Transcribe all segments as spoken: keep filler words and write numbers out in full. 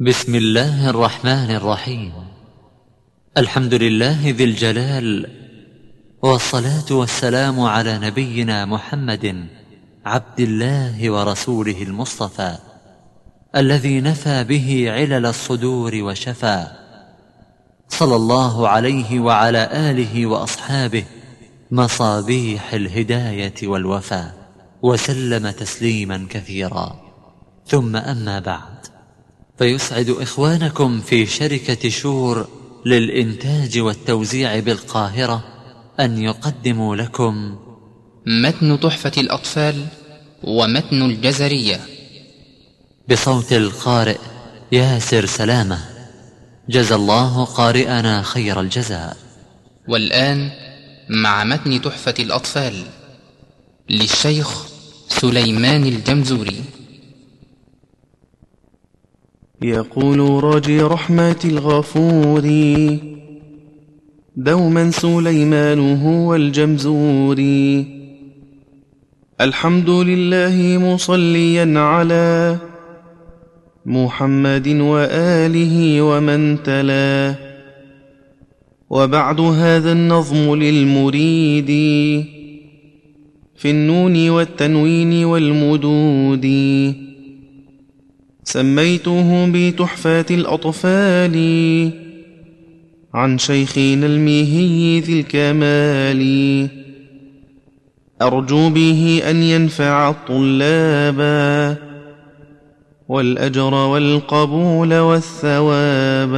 بسم الله الرحمن الرحيم. الحمد لله ذي الجلال، والصلاة والسلام على نبينا محمد عبد الله ورسوله المصطفى، الذي نفى به علل الصدور وشفى، صلى الله عليه وعلى آله وأصحابه مصابيح الهداية والوفا، وسلم تسليما كثيرا. ثم أما بعد، فيسعد إخوانكم في شركة شور للإنتاج والتوزيع بالقاهرة أن يقدموا لكم متن تحفة الأطفال ومتن الجزرية بصوت القارئ ياسر سلامة، جزى الله قارئنا خير الجزاء. والآن مع متن تحفة الأطفال للشيخ سليمان الجمزوري. يقول راجي رحمة الغفور دوما سليمان هو الجمزوري، الحمد لله مصليا على محمد وآله ومن تلا، وبعد هذا النظم للمريد في النون والتنوين والمدود، سميته بتحفة الأطفال عن شيخنا المهي ذي الكمال، أرجو به أن ينفع الطلاب والأجر والقبول والثواب.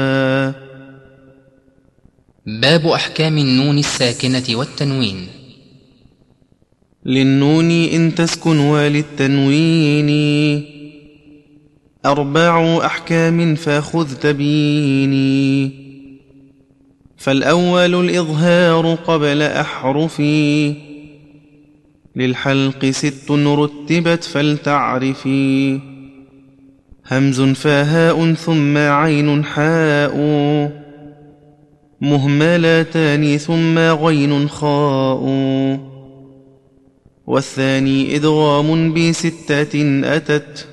باب أحكام النون الساكنة والتنوين. للنون إن تسكن وللتنوين أربع أحكام فخذ تبيني، فالأول الإظهار قبل أحرفي، للحلق ست رتبت فلتعرفي، همز فهاء ثم عين حاء، مهملتان ثم غين خاء، والثاني إدغام بستة أتت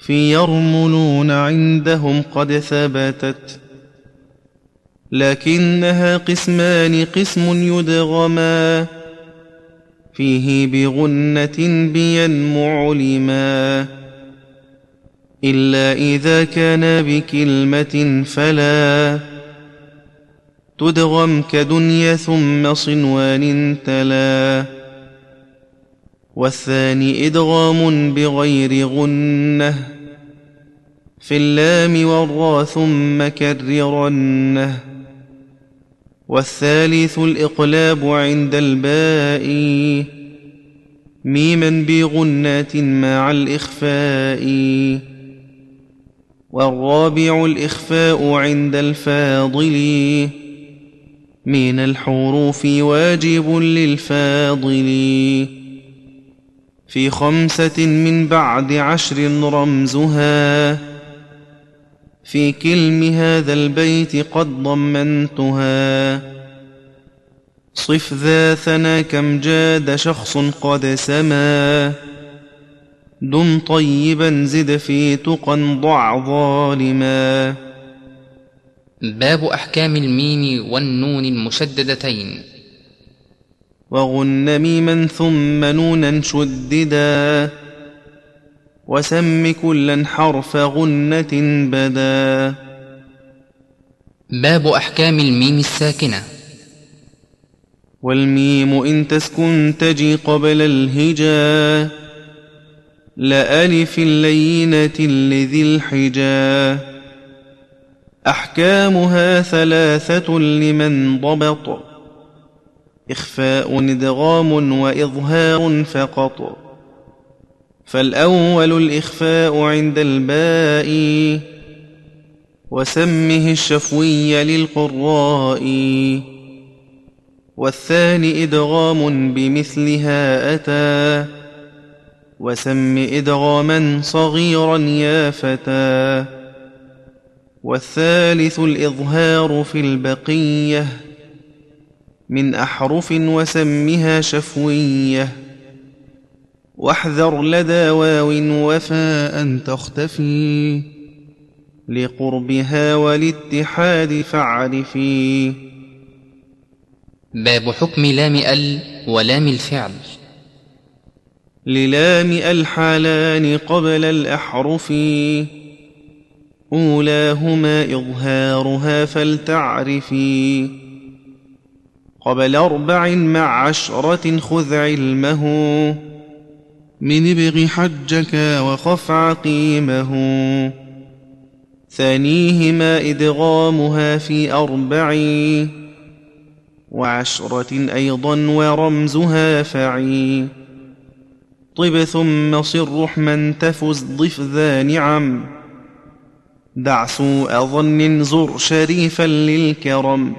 في يرملون عندهم قد ثبتت، لكنها قسمان قسم يدغما فيه بغنة بينمع لما، إلا إذا كان بكلمة فلا تدغم كدنيا ثم صنوان تلا، والثاني إدغام بغير غنة في اللام والراء ثم كررنه، والثالث الإقلاب عند الباء ميما بغنة مع الإخفاء، والرابع الإخفاء عند الفاضل من الحروف واجب للفاضل، في خمسة من بعد عشر رمزها في كلم هذا البيت قد ضمنتها، صف ذا ثنا كم جاد شخص قد سما، دم طيبا زد في تقى ضع ظالما. باب أحكام الميم والنون المشددتين. وغن ميما ثم نونا شددا، وسم كلا حرف غنة بدا. باب أحكام الميم الساكنة. والميم إن تسكن تجي قبل الهجا، لألف اللينة لذي الحجا، أحكامها ثلاثة لمن ضبط، إخفاء إدغام وإظهار فقط، فالأول الإخفاء عند الباء وسمه الشفوي للقراء، والثاني إدغام بمثلها أتى، وسم إدغاما صغيرا يا فتى، والثالث الإظهار في البقية من أحرف وسمها شفوية، واحذر لدى واو وفاء تختفي لقربها والاتحاد فاعرفي. باب حكم لام ال ولام الفعل. للام الحالان قبل الأحرف، أولاهما إظهارها فلتعرفي. قبل أربع مع عشرة خذ علمه، من ابغ حجك وخف عقيمه. ثانيهما إدغامها في أربع وعشرة أيضا ورمزها فعي. طب ثم صر رحما تفز ضف ذا نعم، دع سوء ظن زر شريفا للكرم.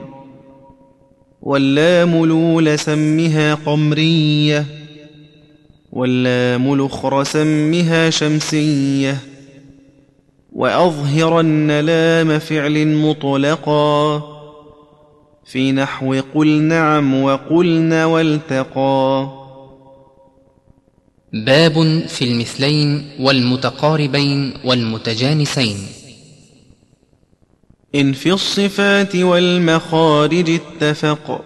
واللام لول سمها قمرية، واللام الأخرى سمها شمسية. وأظهرن لام فعل مطلقا في نحو قل نعم وقلن والتقى. باب في المثلين والمتقاربين والمتجانسين. إن في الصفات والمخارج اتفق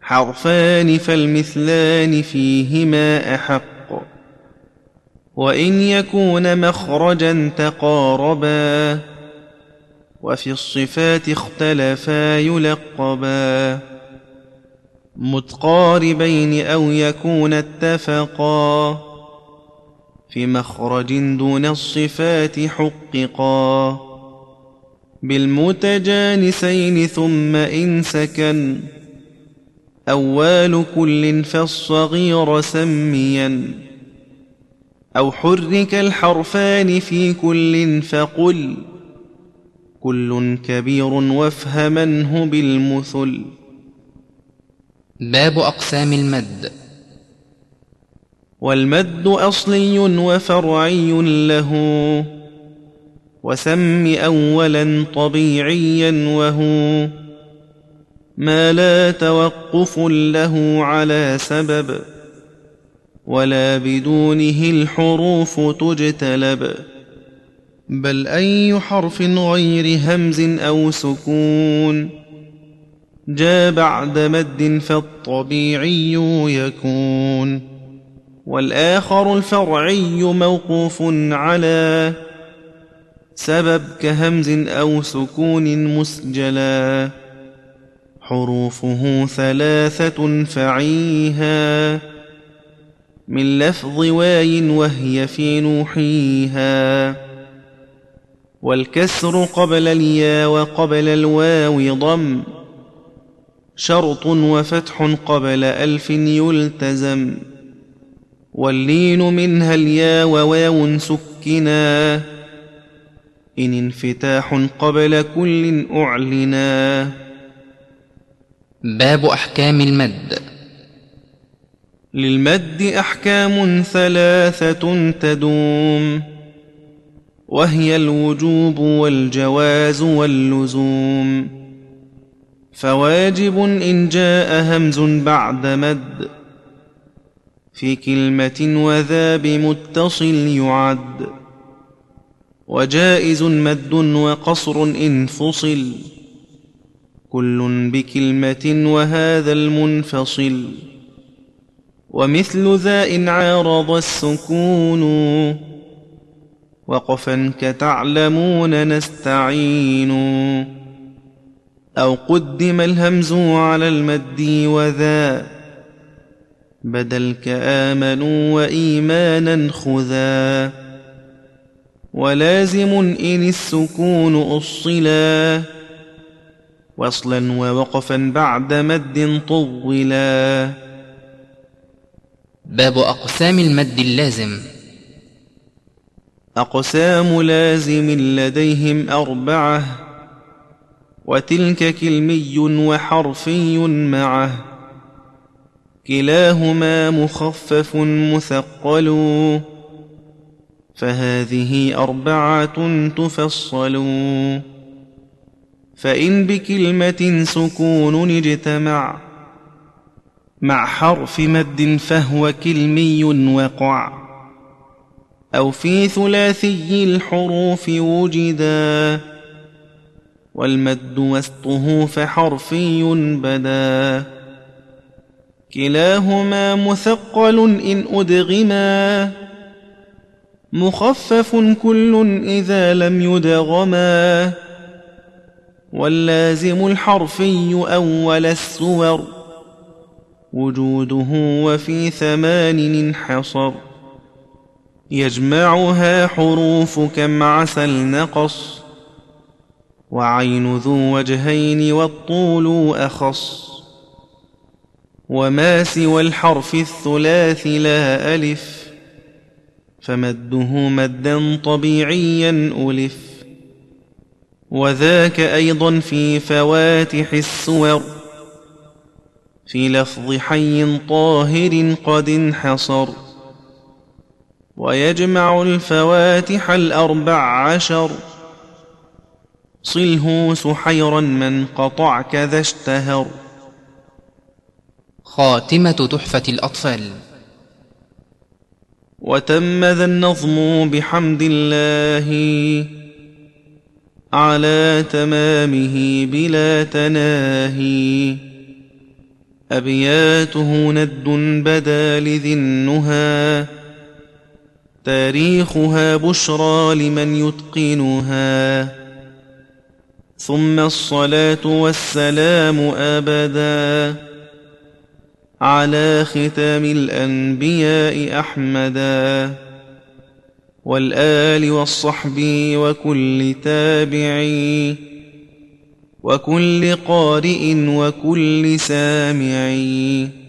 حرفان فالمثلان فيهما أحق. وإن يكون مخرجا تقاربا، وفي الصفات اختلفا يلقبا. متقاربين أو يكون اتفقا، في مخرج دون الصفات حققا. بالمتجانسين ثم إن سكن أول كل فالصغير سميا. أو حرك الحرفان في كل فقل كل كبير وافهمنه بالمثل. باب أقسام المد. والمد أصلي وفرعي له، وسم أولا طبيعيا وهو ما لا توقف له على سبب، ولا بدونه الحروف تجتلب. بل أي حرف غير همز أو سكون جاء بعد مد فالطبيعي يكون. والآخر الفرعي موقوف على سبب كهمز أو سكون مسجلا. حروفه ثلاثة فعيها من لفظ واي وهي في نوحيها. والكسر قبل الياء وقبل الواو ضم، شرط وفتح قبل ألف يلتزم. واللين منها الياء وواو سكنا، إن انفتاح قبل كل أعلنا. باب أحكام المد. للمد أحكام ثلاثة تدوم، وهي الوجوب والجواز واللزوم. فواجب إن جاء همز بعد مد في كلمة وذا بمتصل يعد. وجائز مد وقصر إن فصل كل بكلمة وهذا المنفصل. ومثل ذا إن عارض السكون وقفا كتعلمون نستعين. أو قدم الهمز على المد وذا بدل كآمنوا وإيمانا خذا. ولازم إن السكون أصلا وصلا ووقفا بعد مد طولا. باب أقسام المد اللازم. أقسام لازم لديهم أربعة، وتلك كلمي وحرفي معه، كلاهما مخفف مثقل. فهذه أربعة تفصل، فإن بكلمة سكون اجتمع مع حرف مد فهو كلمي وقع. أو في ثلاثي الحروف وجدا، والمد وسطه فحرفي بدا، كلاهما مثقل إن أدغما، مخفف كل إذا لم يدغما، واللازم الحرفي أول السور وجوده وفي ثمان انحصر، يجمعها حروف كم عسل نقص، وعين ذو وجهين والطول أخص، وما سوى الحرف الثلاث لا ألف فمده مدا طبيعيا ألف، وذاك أيضا في فواتح السور في لفظ حي طاهر قد انحصر، ويجمع الفواتح الأربع عشر صله سحيرا من قطع كذا اشتهر. خاتمة تحفة الأطفال. وتم ذا النظم بحمد الله على تمامه بلا تناهي، أبياته ند بدا لذي النهى، تاريخها بشرى لمن يتقنها، ثم الصلاة والسلام أبدا على ختام الأنبياء أحمدا، والآل والصحب وكل تابع وكل قارئ وكل سامع.